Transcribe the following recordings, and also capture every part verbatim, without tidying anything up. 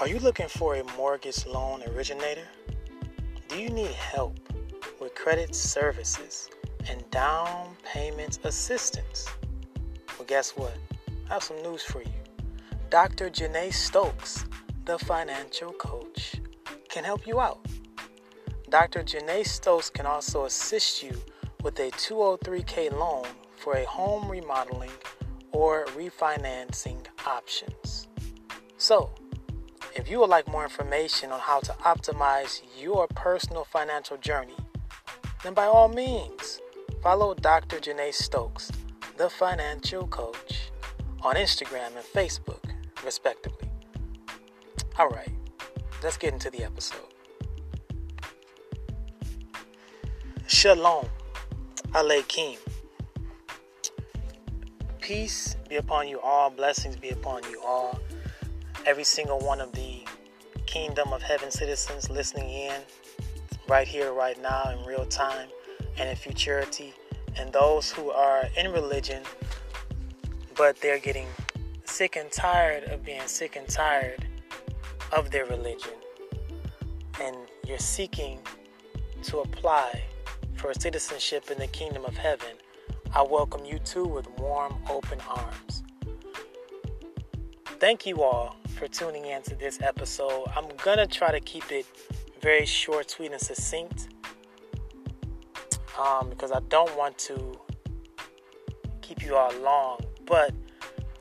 Are you looking for a mortgage loan originator? Do you need help with credit services and down payment assistance? Well, guess what? I have some news for you. Doctor Janae Stokes, the financial coach, can help you out. Doctor Janae Stokes can also assist you with a two oh three k loan for a home remodeling or refinancing options. So, if you would like more information on how to optimize your personal financial journey, then by all means, follow Doctor Janae Stokes, the financial coach, on Instagram and Facebook, respectively. All right, let's get into the episode. Shalom Aleichem. Peace be upon you all. Blessings be upon you all. Every single one of the Kingdom of Heaven citizens listening in right here, right now, in real time and in futurity. And those who are in religion, but they're getting sick and tired of being sick and tired of their religion. And you're seeking to apply for citizenship in the Kingdom of Heaven. I welcome you too with warm, open arms. Thank you all for tuning in to this episode. I'm going to try to keep it very short, sweet, and succinct um, because I don't want to keep you all long. But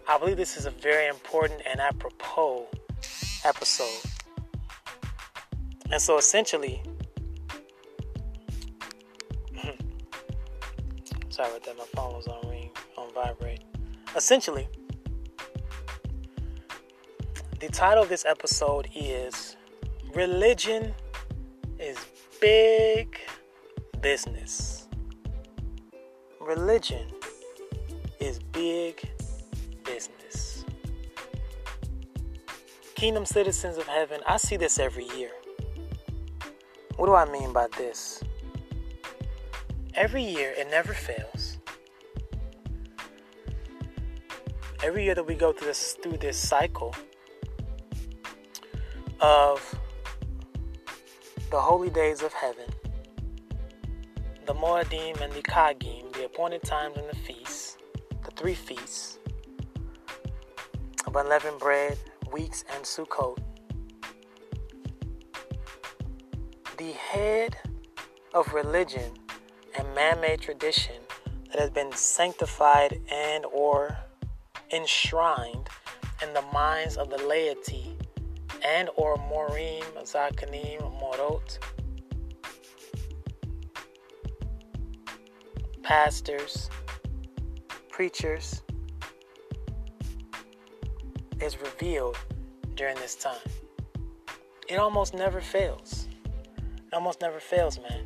I believe this is a very important and apropos episode. And so essentially, sorry about that, my phone was on ring, on vibrate. Essentially, the title of this episode is Religion is Big Business. Religion is big business. Kingdom citizens of heaven, I see this every year. What do I mean by this? Every year, it never fails. Every year that we go through this, through this cycle of the holy days of heaven, the Moadim and the Chagim, the appointed times and the feasts, the three feasts of unleavened bread, weeks, and Sukkot, the head of religion and man-made tradition that has been sanctified and or enshrined in the minds of the laity and or Morim, Zakanim, Morot, pastors, preachers, is revealed during this time. It almost never fails. It almost never fails, man.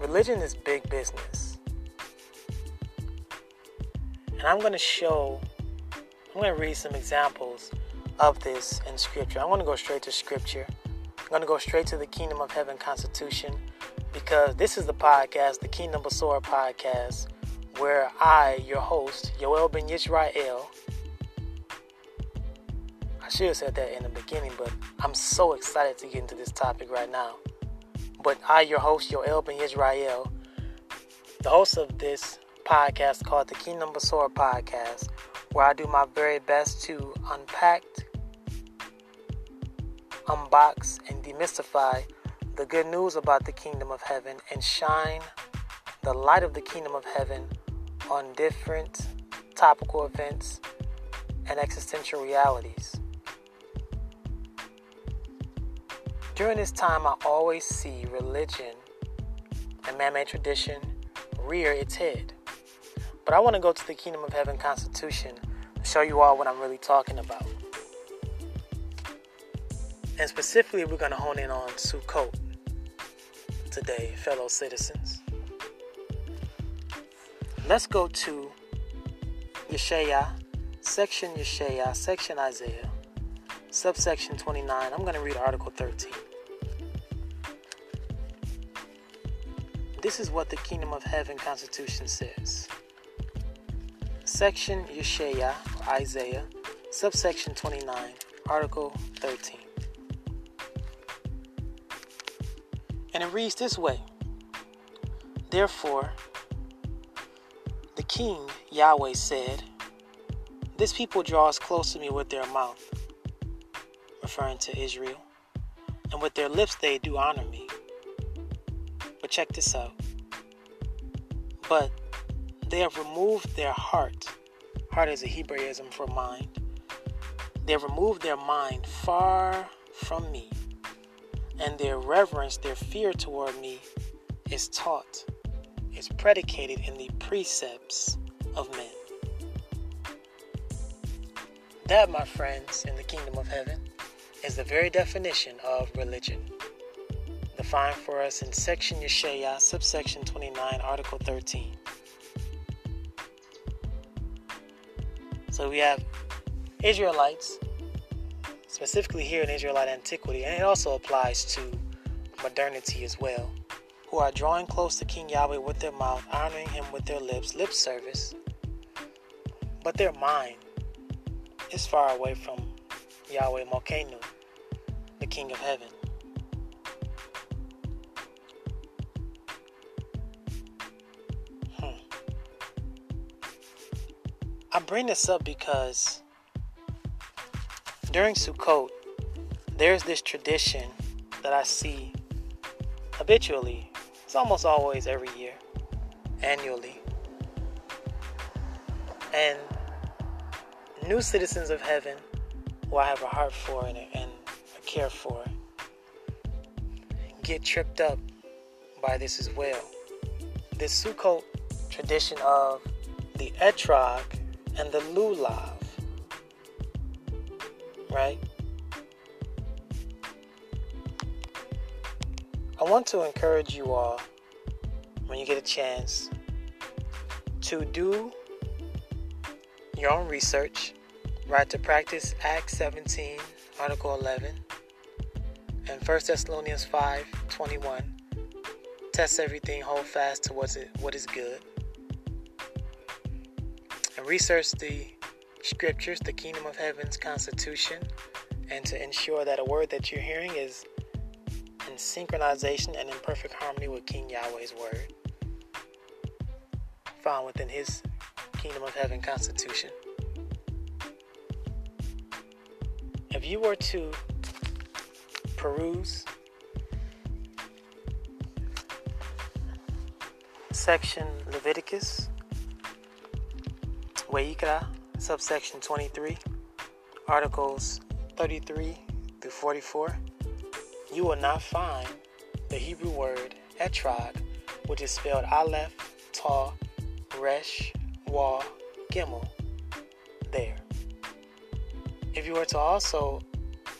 Religion is big business. And I'm going to show, I'm going to read some examples of this in Scripture. I'm going to go straight to Scripture. I'm going to go straight to the Kingdom of Heaven Constitution, because this is the podcast, the Kingdom Besorah podcast, where I, your host, Yoel Ben Yisrael, I should have said that in the beginning, but I'm so excited to get into this topic right now. But I, your host, Yoel Ben Yisrael, the host of this podcast called the Kingdom Besorah podcast, where I do my very best to unpack, unbox, and demystify the good news about the Kingdom of Heaven and shine the light of the Kingdom of Heaven on different topical events and existential realities. During this time, I always see religion and man-made tradition rear its head. But I want to go to the Kingdom of Heaven Constitution to show you all what I'm really talking about. And specifically, we're going to hone in on Sukkot today, fellow citizens. Let's go to Yeshayah, section Yeshayah, section Isaiah, subsection twenty-nine. I'm going to read Article thirteen. This is what the Kingdom of Heaven Constitution says. Section Yeshayah, Isaiah, subsection twenty-nine, article thirteen. And it reads this way: Therefore, the king, Yahweh, said, this people draws close to me with their mouth, referring to Israel, and with their lips they do honor me. But check this out. But they have removed their heart. Heart is a Hebraism for mind. They have removed their mind far from me, and their reverence, their fear toward me is taught, is predicated in the precepts of men. That, my friends, in the kingdom of heaven, is the very definition of religion, defined for us in section Yeshayah, subsection twenty-nine, article thirteen. So we have Israelites, specifically here in Israelite antiquity, and it also applies to modernity as well, who are drawing close to King Yahweh with their mouth, honoring him with their lips, lip service, but their mind is far away from Yahweh Malkeinu, the King of Heaven. Hmm. I bring this up because during Sukkot, there's this tradition that I see habitually. It's almost always every year, annually. And new citizens of heaven, who I have a heart for and a, and a care for, get tripped up by this as well. This Sukkot tradition of the Etrog and the Lulav, right? I want to encourage you all, when you get a chance, to do your own research, right to practice Acts seventeen, Article eleven, and First Thessalonians five twenty-one. Test everything, hold fast to what's it, what is good. And research the scriptures, the kingdom of heaven's constitution, and to ensure that a word that you're hearing is in synchronization and in perfect harmony with King Yahweh's word, found within his Kingdom of Heaven Constitution. If you were to peruse section Leviticus, Wayikra, subsection twenty-three, articles thirty-three through forty-four, you will not find the Hebrew word Etrog, which is spelled Aleph, Ta, Resh, Wall, Gimel, there. If you were to also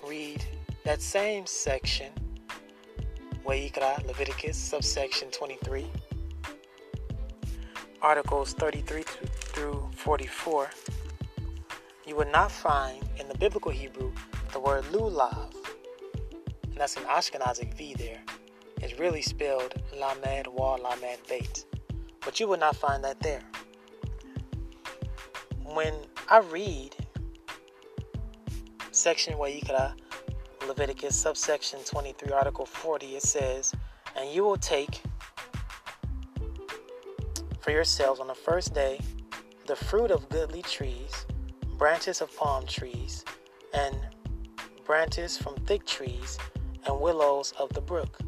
read that same section, Wayikra, Leviticus, subsection twenty-three, articles thirty-three through forty-four, you would not find in the biblical Hebrew the word lulav, and that's an Ashkenazic V there. It's really spelled Lamed, Wall, Lamed, Beit, but you would not find that there. When I read section Wayikra, Leviticus, subsection twenty-three, article forty, it says, and you will take for yourselves on the first day the fruit of goodly trees, branches of palm trees, and branches from thick trees, and willows of the brook.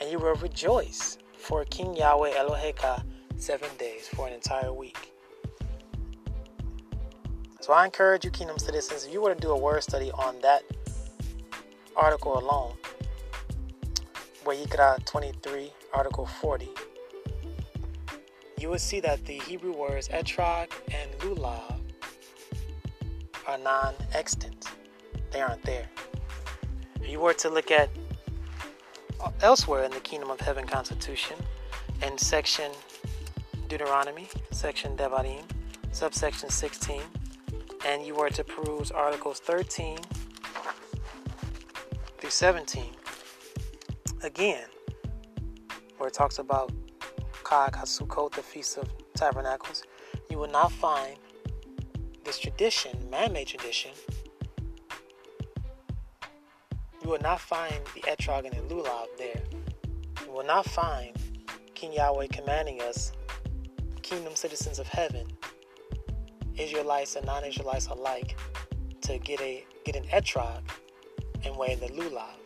And you will rejoice for King Yahweh Eloheka seven days, for an entire week. So I encourage you, Kingdom citizens, if you were to do a word study on that article alone, Wayikra twenty-three, article forty, you will see that the Hebrew words Etrog and Lulav are non-extant. They aren't there. If you were to look at elsewhere in the Kingdom of Heaven Constitution, in section Deuteronomy, section Devarim, subsection sixteen, and you were to peruse articles thirteen through seventeen. Again, where it talks about Chag HaSukkot, the Feast of Tabernacles, you will not find this tradition, man-made tradition, you will not find the Etrog and the Lulav there. You will not find King Yahweh commanding us, kingdom citizens of heaven, Israelites and non-Israelites alike, to get a get an Etrog and wear the Lulav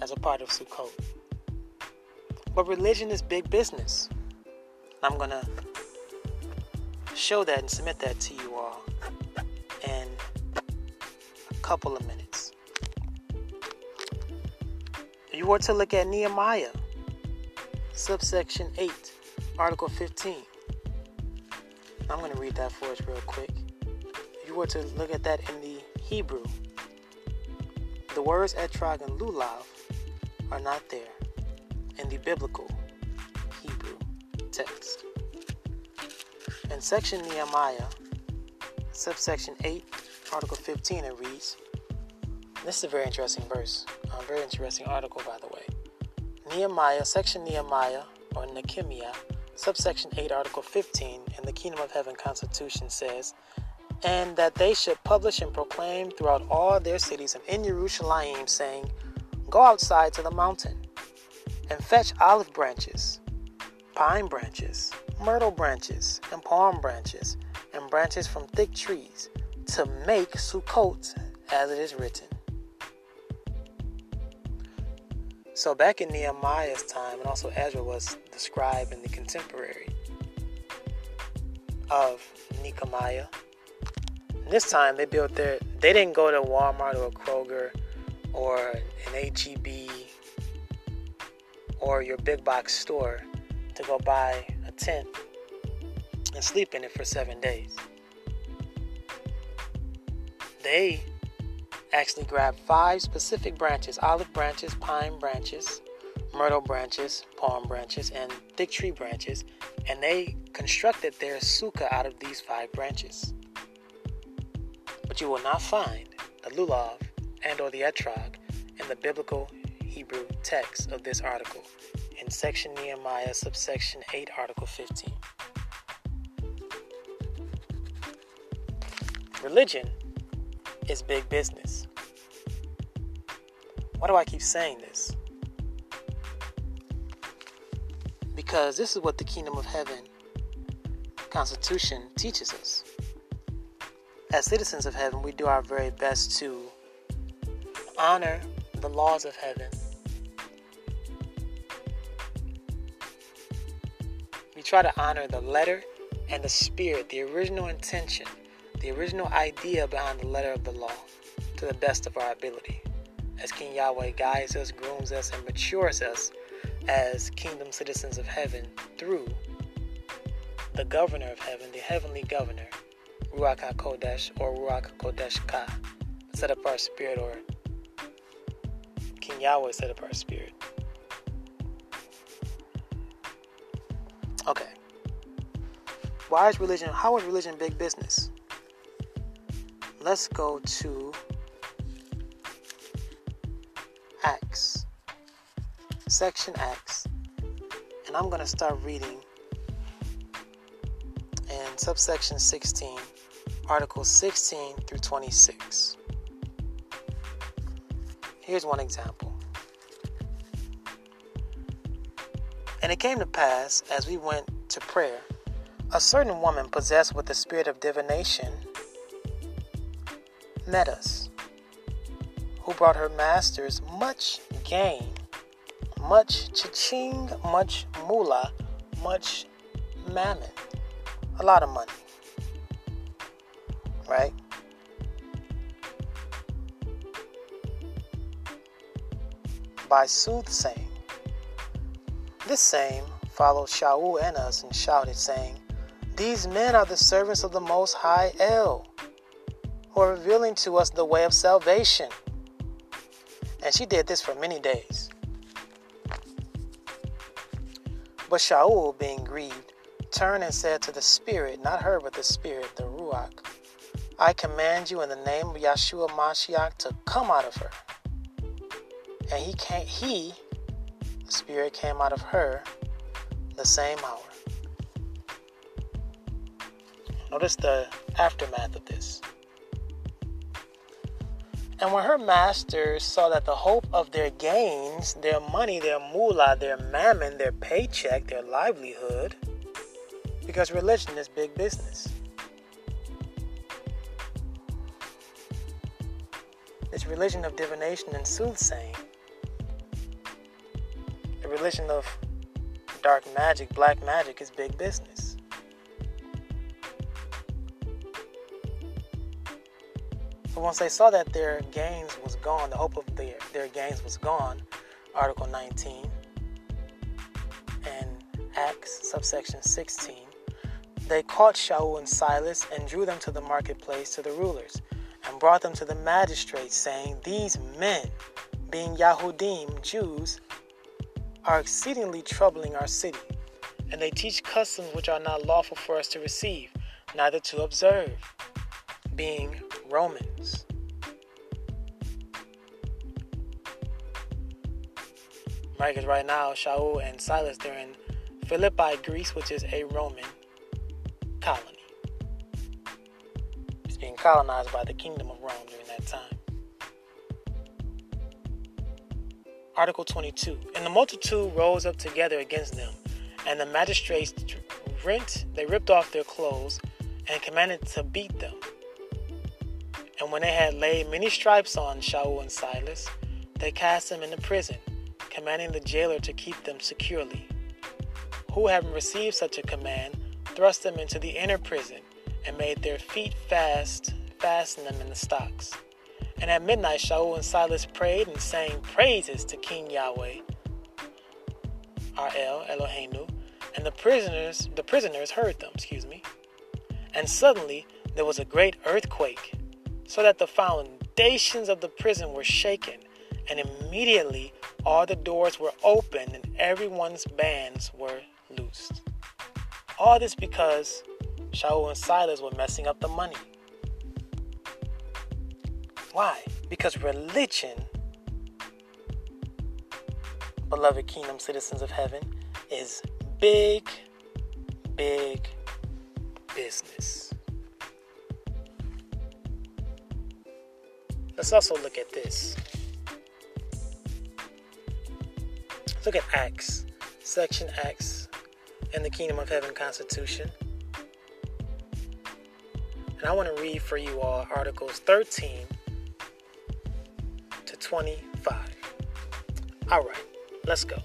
as a part of Sukkot. But religion is big business. I'm going to show that and submit that to you all in a couple of minutes. If you were to look at Nehemiah, subsection eight, article fifteen. I'm going to read that for us real quick. If you were to look at that in the Hebrew, the words Etrog and Lulav are not there in the biblical Hebrew text. In section Nehemiah, subsection eight, article fifteen, it reads, this is a very interesting verse, a very interesting article, by the way. Nehemiah, section Nehemiah, or Nechemiah, subsection eight, article fifteen, in the Kingdom of Heaven Constitution says, and that they should publish and proclaim throughout all their cities and in Yerushalayim, saying, go outside to the mountain and fetch olive branches, pine branches, myrtle branches, and palm branches, and branches from thick trees, to make Sukkot, as it is written. So back in Nehemiah's time, and also Ezra was the scribe and the contemporary of Nehemiah. This time they built their, they didn't go to Walmart or Kroger or an H E B or your big box store to go buy a tent and sleep in it for seven days. They actually grabbed five specific branches, olive branches, pine branches, myrtle branches, palm branches, and thick tree branches, and they constructed their sukkah out of these five branches. But you will not find the lulav and or the etrog in the biblical Hebrew text of this article in section Nehemiah, subsection eight, article fifteen. Religion is big business. Why do I keep saying this? Because this is what the Kingdom of Heaven Constitution teaches us. As citizens of heaven, we do our very best to honor the laws of heaven. We try to honor the letter and the spirit, the original intention, the original idea behind the letter of the law, to the best of our ability. As King Yahweh guides us, grooms us, and matures us as kingdom citizens of heaven through the governor of heaven, the heavenly governor, Ruach HaKodesh, or Ruach HaKodesh Ka, set up our spirit, or King Yahweh set up our spirit. Okay. Why is religion, how is religion big business? Let's go to Acts, section Acts, and I'm going to start reading in subsection sixteen, articles sixteen through twenty-six. Here's one example. And it came to pass, as we went to prayer, a certain woman possessed with the spirit of divination met us, who brought her masters much gain, much cha-ching, much moolah, much mammon, a lot of money, right? By soothsaying. This same followed Shaul and us, and shouted, saying, these men are the servants of the Most High El, who are revealing to us the way of salvation. And she did this for many days. But Shaul, being grieved, turned and said to the spirit, not her, but the spirit, the Ruach, I command you in the name of Yahshua Mashiach to come out of her. And he, came, he, the spirit, came out of her the same hour. Notice the aftermath of this. And when her masters saw that the hope of their gains, their money, their moolah, their mammon, their paycheck, their livelihood, because religion is big business. It's religion of divination and soothsaying. The religion of dark magic, black magic is big business. But once they saw that their gains was gone, the hope of their, their gains was gone, Article nineteen and Acts, subsection sixteen, they caught Shaul and Silas and drew them to the marketplace to the rulers and brought them to the magistrates, saying, "These men, being Yahudim, Jews, are exceedingly troubling our city, and they teach customs which are not lawful for us to receive, neither to observe, being Romans." Right, because right now, Shaul and Silas, they're in Philippi, Greece, which is a Roman colony. It's being colonized by the Kingdom of Rome during that time. Article twenty-two, and the multitude rose up together against them, and the magistrates rent, they ripped off their clothes and commanded to beat them. And when they had laid many stripes on Shaul and Silas, they cast them into prison, commanding the jailer to keep them securely. Who, having received such a command, thrust them into the inner prison and made their feet fast, fastened them in the stocks. And at midnight, Shaul and Silas prayed and sang praises to King Yahweh, our El, Eloheinu, and the prisoners, the prisoners heard them, excuse me. And suddenly there was a great earthquake, so that the foundations of the prison were shaken, and immediately all the doors were opened and everyone's bands were loosed. All this because Shaul and Silas were messing up the money. Why? Because religion, beloved kingdom citizens of heaven, is big, big business. Let's also look at this. Let's look at Acts, section Acts, and the Kingdom of Heaven Constitution. And I want to read for you all Articles thirteen twenty-five. All right, let's go.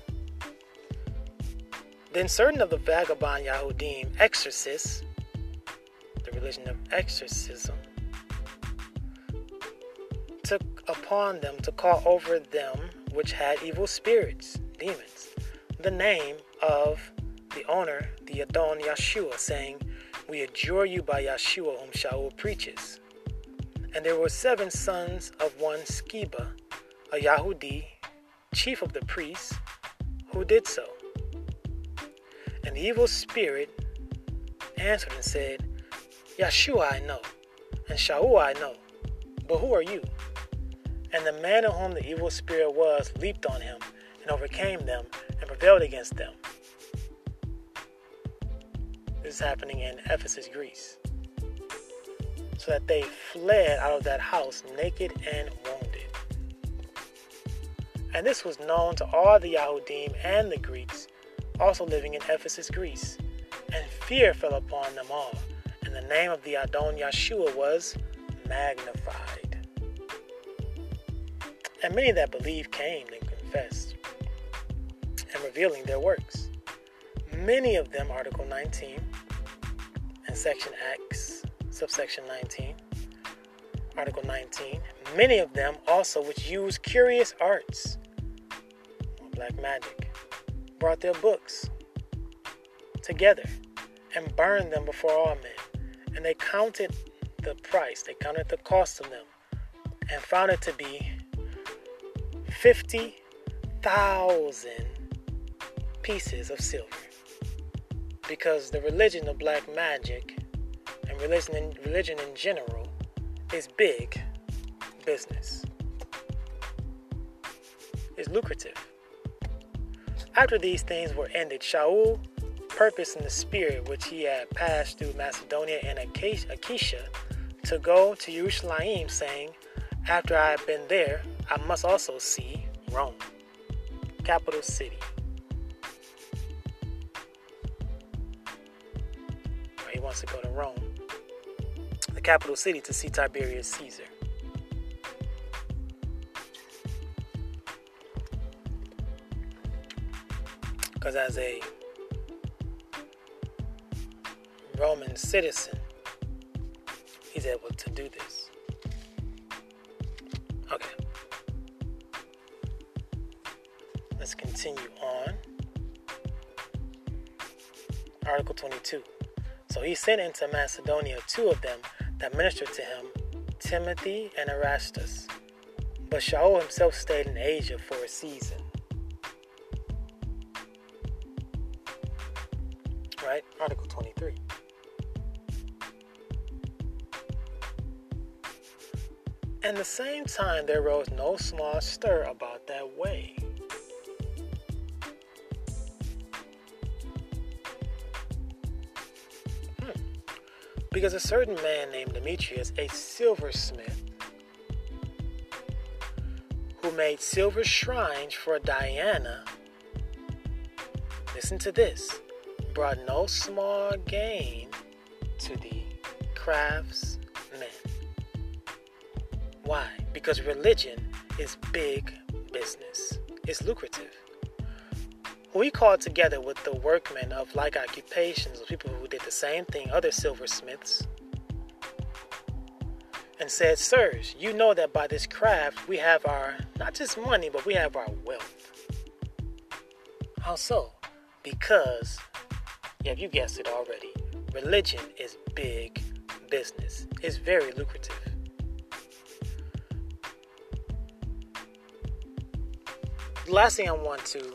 Then certain of the vagabond Yahudim exorcists, the religion of exorcism, took upon them to call over them which had evil spirits, demons, the name of the owner, the Adon Yeshua, saying, "We adjure you by Yeshua whom Shaul preaches." And there were seven sons of one Sceva, a Yahudi, chief of the priests, who did so. And the evil spirit answered and said, "Yeshua I know, and Shaul I know, but who are you?" And the man on whom the evil spirit was leaped on him, and overcame them, and prevailed against them. This is happening in Ephesus, Greece. So that they fled out of that house naked and wounded. And this was known to all the Yahudim and the Greeks, also living in Ephesus, Greece. And fear fell upon them all, and the name of the Adon Yeshua was magnified. And many that believed came and confessed, and revealing their works. Many of them, Article nineteen, and section Acts, subsection nineteen, Article nineteen, many of them also which use curious arts, black magic, brought their books together and burned them before all men. And they counted the price, they counted the cost of them, and found it to be fifty thousand pieces of silver. Because the religion of black magic and religion in, religion in general is big business. It's lucrative. After these things were ended, Shaul purpose in the spirit which he had passed through Macedonia and Achaia to go to Jerusalem, saying, after I have been there, I must also see Rome, capital city. He wants to go to Rome, the capital city, to see Tiberius Caesar. Because as a Roman citizen, he's able to do this. Okay. Let's continue on. Article twenty-two. So he sent into Macedonia two of them that ministered to him, Timothy and Erastus. But Shaul himself stayed in Asia for a season. Right? Article twenty-three. And the same time there rose no small stir about that way. Hmm. Because a certain man named Demetrius, a silversmith, who made silver shrines for Diana, listen to this, brought no small gain to the craftsmen. Why? Because religion is big business. It's lucrative. We called together with the workmen of like occupations, people who did the same thing, other silversmiths, and said, sirs, you know that by this craft we have our, not just money, but we have our wealth. How so? Because... yeah, you guessed it already. Religion is big business. It's very lucrative. The last thing I want to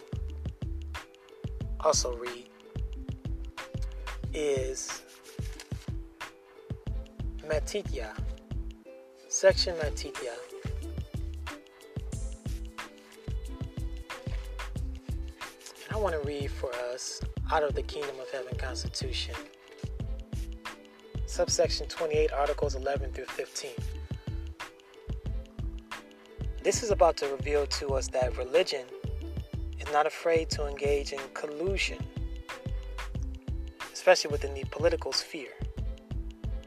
also read is Matitya, section Matitya. And I want to read for us out of the Kingdom of Heaven Constitution, subsection twenty-eight, articles eleven through fifteen. This is about to reveal to us that religion is not afraid to engage in collusion, especially within the political sphere,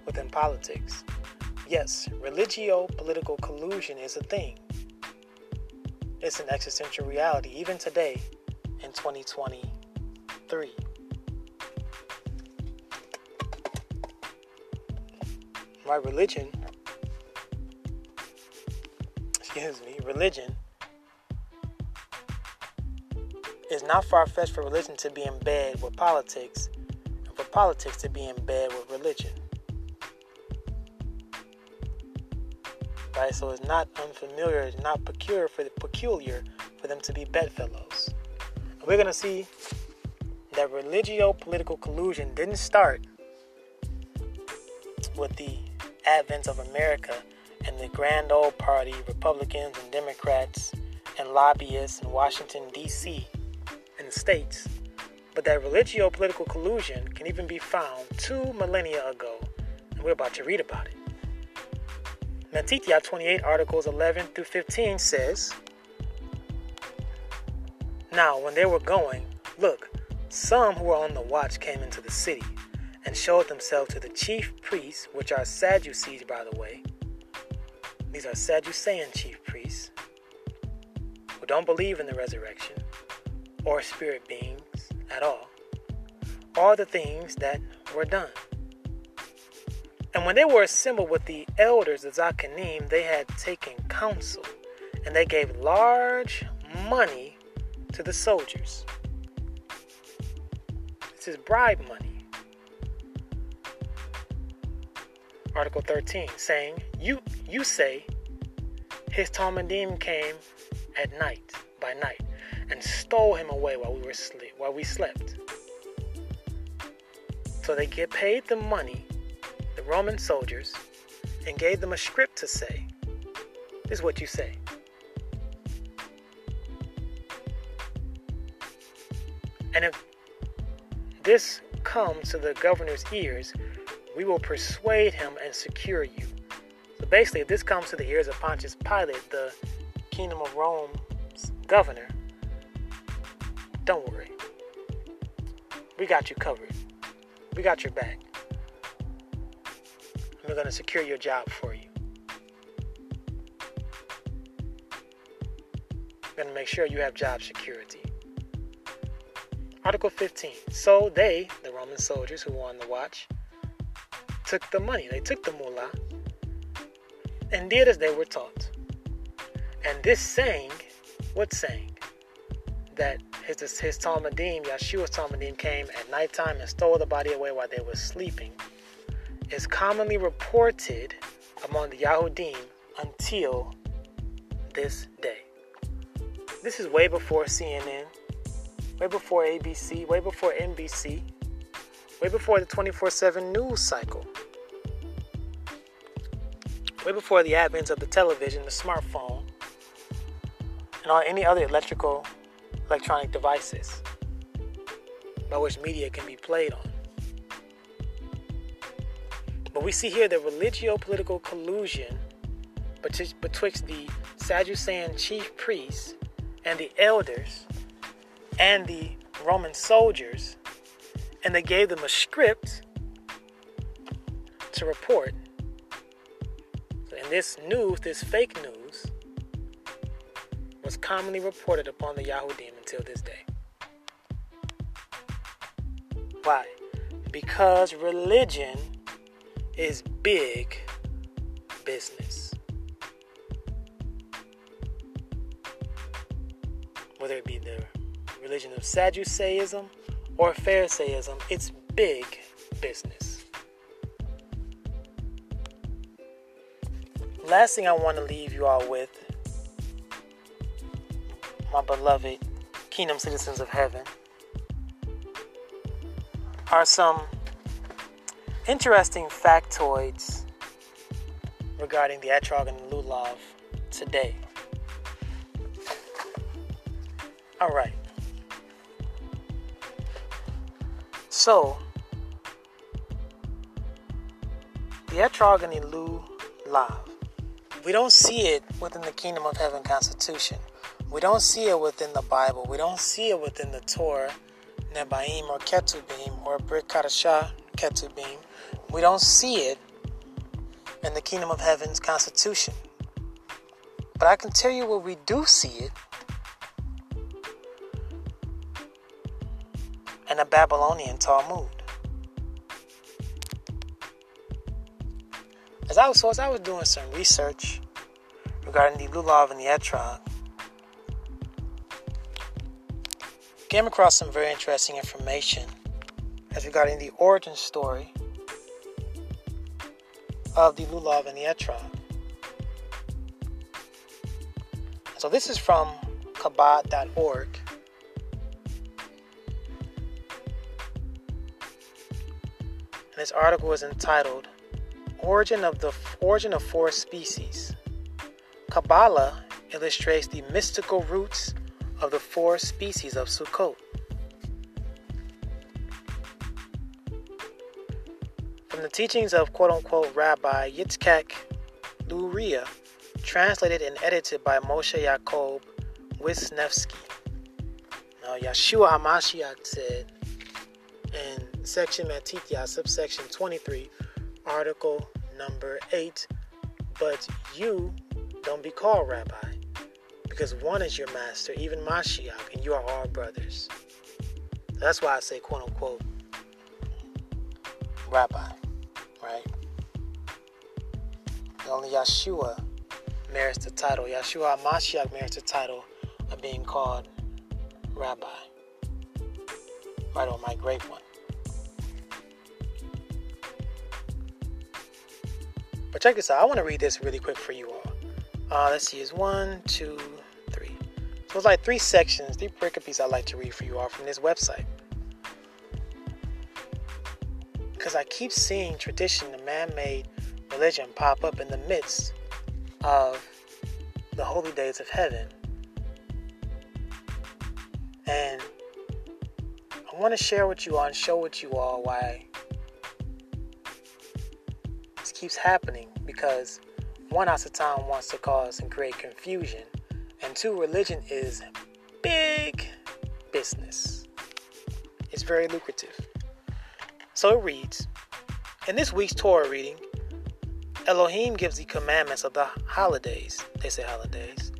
within politics. Yes, religio-political collusion is a thing. It's an existential reality, even today in twenty twenty. Three. My religion, excuse me, religion is not far-fetched for religion to be in bed with politics and for politics to be in bed with religion. Right? So it's not unfamiliar, it's not peculiar for, peculiar for them to be bedfellows. And we're going to see that religio-political collusion didn't start with the advent of America and the grand old party, Republicans and Democrats and lobbyists in Washington, D C and the states, but that religio-political collusion can even be found two millennia ago, and we're about to read about it. Matitya twenty-eight, articles eleven through fifteen says, now, when they were going, look, some who were on the watch came into the city and showed themselves to the chief priests, which are Sadducees, by the way. These are Sadducean chief priests who don't believe in the resurrection or spirit beings at all. All the things that were done. And when they were assembled with the elders of Zakanim, they had taken counsel, and they gave large money to the soldiers. This is bribe money. Article thirteen, saying, you you say, his Talmudim came at night, by night, and stole him away while we were sleep, while we slept. So they get paid the money, the Roman soldiers, and gave them a script to say. This is what you say. And if this comes to the governor's ears, we will persuade him and secure you. So basically, if this comes to the ears of Pontius Pilate, the Kingdom of Rome's governor, don't worry. We got you covered. We got your back. And we're going to secure your job for you. We're going to make sure you have job security. Article fifteen. So they, the Roman soldiers who were on the watch, took the money. They took the mullah and did as they were taught. And this saying, what saying? That his, his Talmudim, Yahshua's Talmudim, came at nighttime and stole the body away while they were sleeping, is commonly reported among the Yahudim until this day. This is way before C N N, way before A B C, way before N B C, way before the twenty-four seven news cycle, way before the advent of the television, the smartphone, and all any other electrical, electronic devices by which media can be played on. But we see here the religio-political collusion betwixt the Sadducean chief priests and the elders and the Roman soldiers, and they gave them a script to report. And this news, this fake news, was commonly reported upon the Yahudim until this day. Why? Because religion is big business. Whether it be the religion of Sadduceism or Pharisaism, it's big business. Last thing I want to leave you all with, my beloved Kingdom Citizens of Heaven, are some interesting factoids regarding the Etrog and the Lulav today. All right. So, the Etrog and the Lulav, we don't see it within the Kingdom of Heaven Constitution. We don't see it within the Bible. We don't see it within the Torah, Nebaim, or Ketuvim, or Brit Kadashah, Ketuvim. We don't see it in the Kingdom of Heaven's Constitution. But I can tell you where we do see it, in the Babylonian Talmud. As I was, so as I was doing some research regarding the Lulav and the Etrog, came across some very interesting information as regarding the origin story of the Lulav and the Etrog. So this is from Kabbat dot org. And this article is entitled Origin of the Origin of Four Species. Kabbalah illustrates the mystical roots of the four species of Sukkot. From the teachings of quote-unquote Rabbi Yitzchak Luria, translated and edited by Moshe Yaakov Wisniewski. Now, Yahshua HaMashiach said in section Matitya, subsection twenty-three, article number eight, but you don't be called Rabbi, because one is your master, even Mashiach, and you are all brothers. That's why I say, quote unquote, Rabbi, right? Only Yeshua merits the title. Yeshua Mashiach merits the title of being called Rabbi, right, or my great one. But check this out. I want to read this really quick for you all. Uh, let's see, it's one, two, so it's like three sections, three pericopes I'd like to read for you all from this website. Because I keep seeing tradition, the man-made religion, pop up in the midst of the holy days of heaven. And I want to share with you all and show with you all why this keeps happening. Because one, Satan wants to cause and create confusion. And two, religion is big business. It's very lucrative. So it reads, in this week's Torah reading, Elohim gives the commandments of the holidays. They say holidays.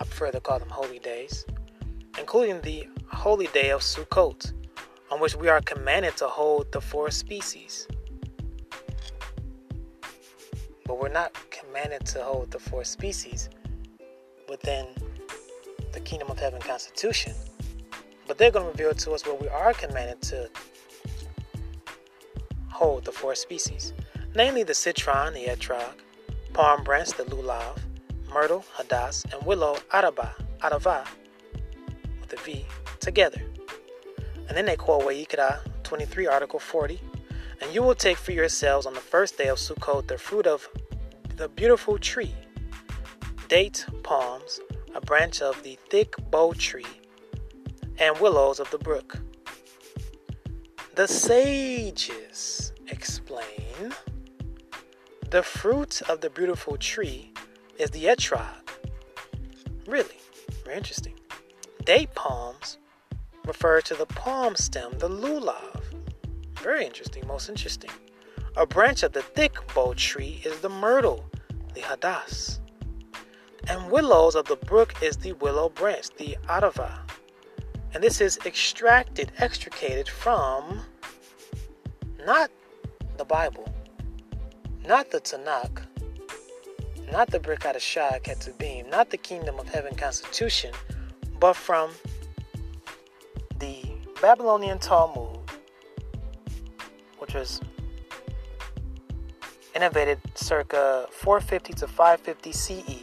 I prefer to call them holy days. Including the holy day of Sukkot, on which we are commanded to hold the four species. But we're not commanded to hold the four species within the Kingdom of Heaven Constitution. But they're going to reveal to us where we are commanded to hold the four species. Namely the citron, the etrog, palm branch, the lulav, myrtle, hadas, and willow, arava, arava, with a V, together. And then they quote Wayikra twenty-three, Article forty. And you will take for yourselves on the first day of Sukkot the fruit of the beautiful tree, date palms, a branch of the thick bow tree, and willows of the brook. The sages explain the fruit of the beautiful tree is the etrog. Really, very interesting. Date palms refer to the palm stem, the lulav. Very interesting, most interesting. A branch of the thick bow tree is the myrtle, the hadas. And willows of the brook is the willow branch, the arava. And this is extracted, extricated from not the Bible, not the Tanakh, not the Birkat HaShah Ketuvim, not the Kingdom of Heaven Constitution, but from the Babylonian Talmud, which was innovated circa four fifty to five fifty C E,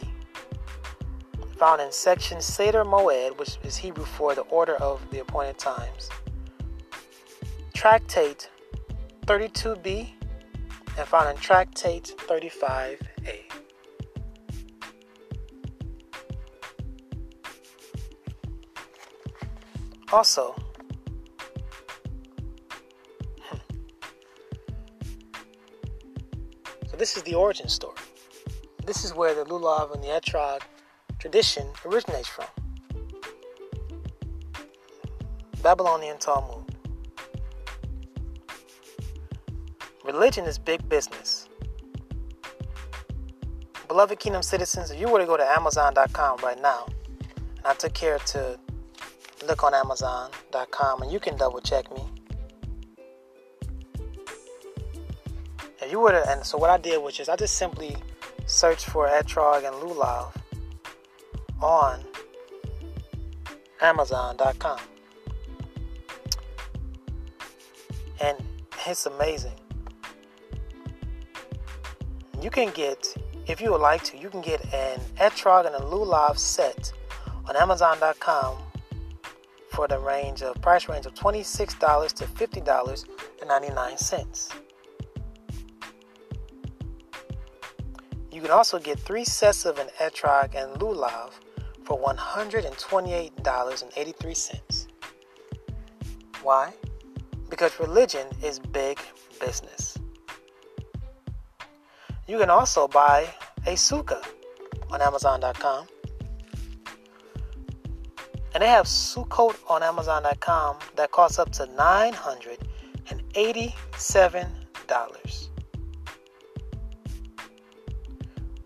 found in section Seder Moed, which is Hebrew for the order of the appointed times, Tractate thirty-two B, and found in Tractate thirty-five A. Also, so this is the origin story. This is where the lulav and the etrog tradition originates from. Babylonian Talmud. Religion is big business. Beloved Kingdom citizens, if you were to go to Amazon dot com right now, and I took care to look on Amazon dot com, and you can double check me. If you were to, and so what I did was just I just simply searched for etrog and lulav on Amazon dot com, and it's amazing. You can get, if you would like to, you can get an etrog and a lulav set on Amazon dot com for the range of price range of twenty-six dollars to fifty dollars and ninety-nine cents. You can also get three sets of an etrog and lulav for one hundred twenty-eight dollars and eighty-three cents. Why? Because religion is big business. You can also buy a sukkah on Amazon dot com. And they have Sukkot on Amazon dot com that costs up to nine hundred eighty-seven dollars.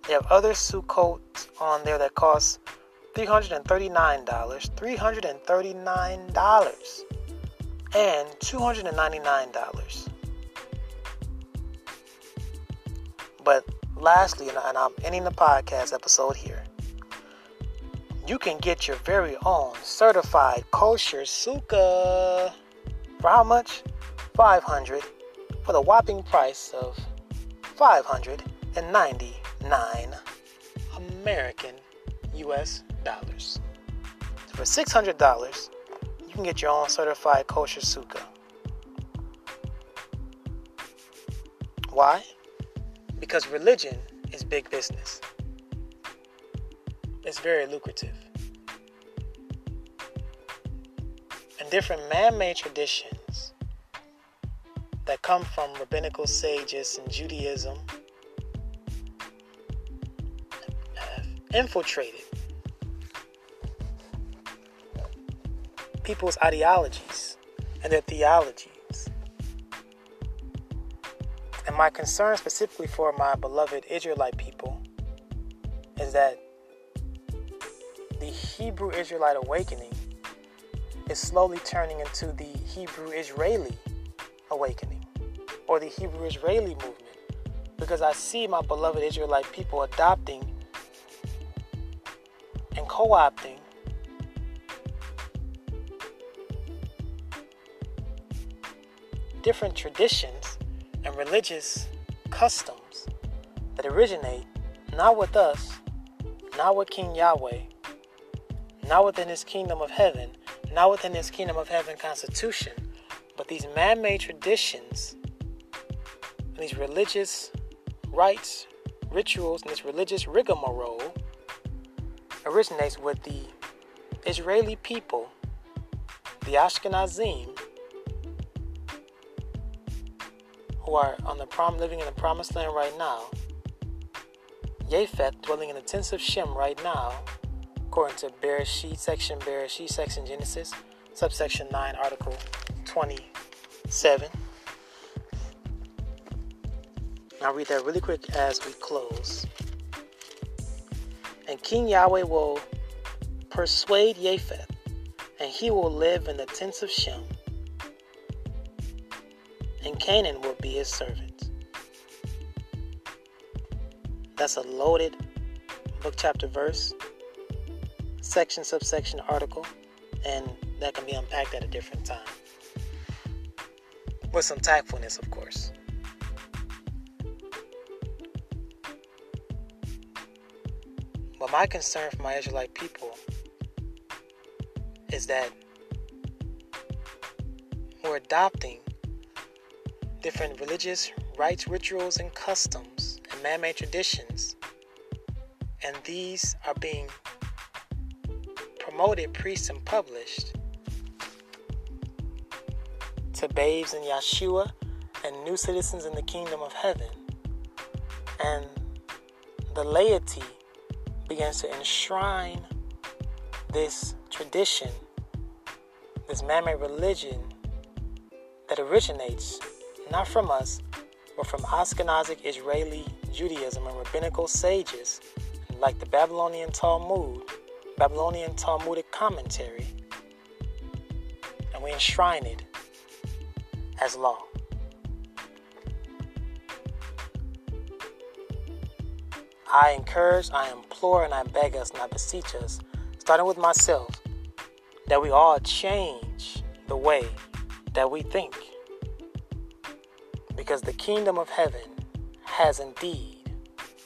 They have other Sukkot on there that costs three hundred thirty-nine dollars, three hundred thirty-nine dollars, and two hundred ninety-nine dollars. But lastly, and I'm ending the podcast episode here, you can get your very own certified kosher sukkah for how much? five hundred dollars, for the whopping price of five hundred ninety-nine American U S dollars. So for six hundred dollars, you can get your own certified kosher sukkah. Why? Because religion is big business. It's very lucrative. And different man-made traditions that come from rabbinical sages and Judaism have infiltrated people's ideologies and their theologies. And my concern specifically for my beloved Israelite people is that the Hebrew Israelite awakening is slowly turning into the Hebrew Israeli awakening or the Hebrew Israeli movement, because I see my beloved Israelite people adopting and co-opting different traditions and religious customs that originate not with us, not with King Yahweh, not within his kingdom of heaven, not within his kingdom of heaven constitution, but these man-made traditions, and these religious rites, rituals, and this religious rigmarole originates with the Israeli people, the Ashkenazim, who are on the prom, living in the promised land right now, Japheth, dwelling in the tents of Shem right now, according to Bereshit, section Bereshit, section Genesis, subsection nine, article twenty-seven. I'll read that really quick as we close. And King Yahweh will persuade Japheth, and he will live in the tents of Shem, and Canaan will be his servant. That's a loaded book, chapter, verse, section, subsection, article, and that can be unpacked at a different time, with some tactfulness, of course. But my concern for my Israelite people is that we're adopting different religious rites, rituals, and customs, and man-made traditions, and these are being promoted, preached, and published to babes in Yeshua and new citizens in the kingdom of heaven, and the laity begins to enshrine this tradition, this man-made religion that originates not from us, but from Ashkenazic Israeli Judaism and rabbinical sages like the Babylonian Talmud, Babylonian Talmudic commentary, and we enshrine it as law. I encourage, I implore, and I beg us, and I beseech us, starting with myself, that we all change the way that we think. Because the kingdom of heaven has indeed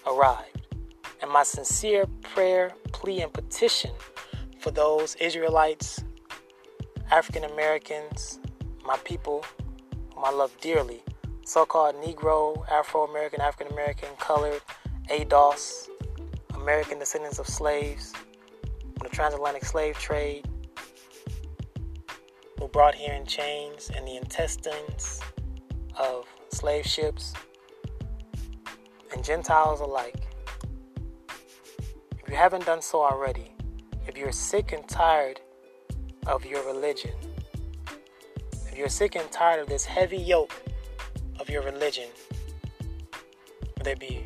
arrived. And my sincere prayer, plea, and petition for those Israelites, African Americans, my people whom I love dearly, so-called Negro, Afro-American, African American, colored, A D O S, American descendants of slaves, from the transatlantic slave trade, were brought here in chains and the intestines of slave ships, and Gentiles alike. If you haven't done so already, if you're sick and tired of your religion, if you're sick and tired of this heavy yoke of your religion, whether it be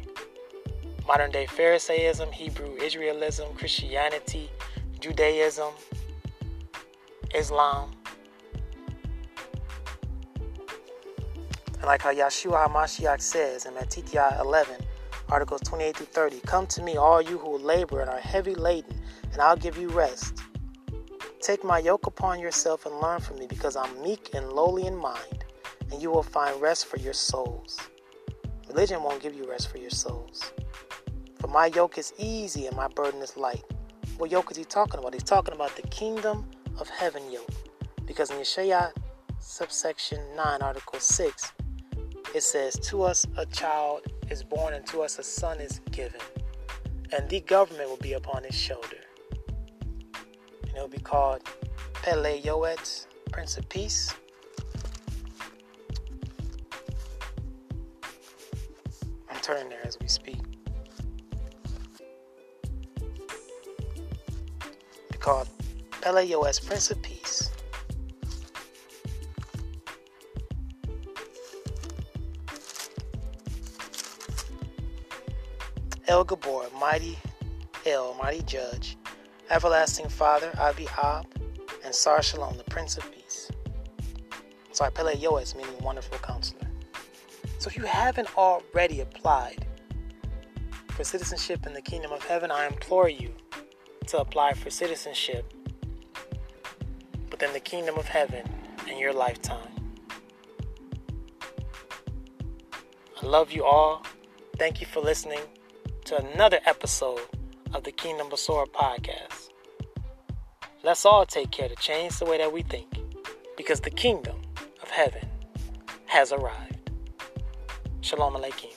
modern day Pharisaism, Hebrew Israelism, Christianity, Judaism, Islam, and like how Yahshua HaMashiach says in Matitya eleven, articles twenty-eight through thirty, come to me, all you who labor and are heavy laden, and I'll give you rest. Take my yoke upon yourself and learn from me, because I'm meek and lowly in mind, and you will find rest for your souls. Religion won't give you rest for your souls. For my yoke is easy and my burden is light. What yoke is he talking about? He's talking about the kingdom of heaven yoke. Because in Yeshayah, subsection nine, article six, it says, to us a child is born, and to us a son is given, and the government will be upon his shoulder. And it will be called Pele Yoetz, Prince of Peace. I'm turning there as we speak. They're called Pele Yoetz, Prince of Peace. El Gabor, Mighty El, Mighty Judge, Everlasting Father, Abi Ab, and Sar Shalom, the Prince of Peace. So I Pele Yoetz, meaning Wonderful Counselor. So if you haven't already applied for citizenship in the Kingdom of Heaven, I implore you to apply for citizenship within the Kingdom of Heaven in your lifetime. I love you all. Thank you for listening to another episode of the Kingdom Besorah podcast. Let's all take care to change the way that we think, because the Kingdom of Heaven has arrived. Shalom Aleichem.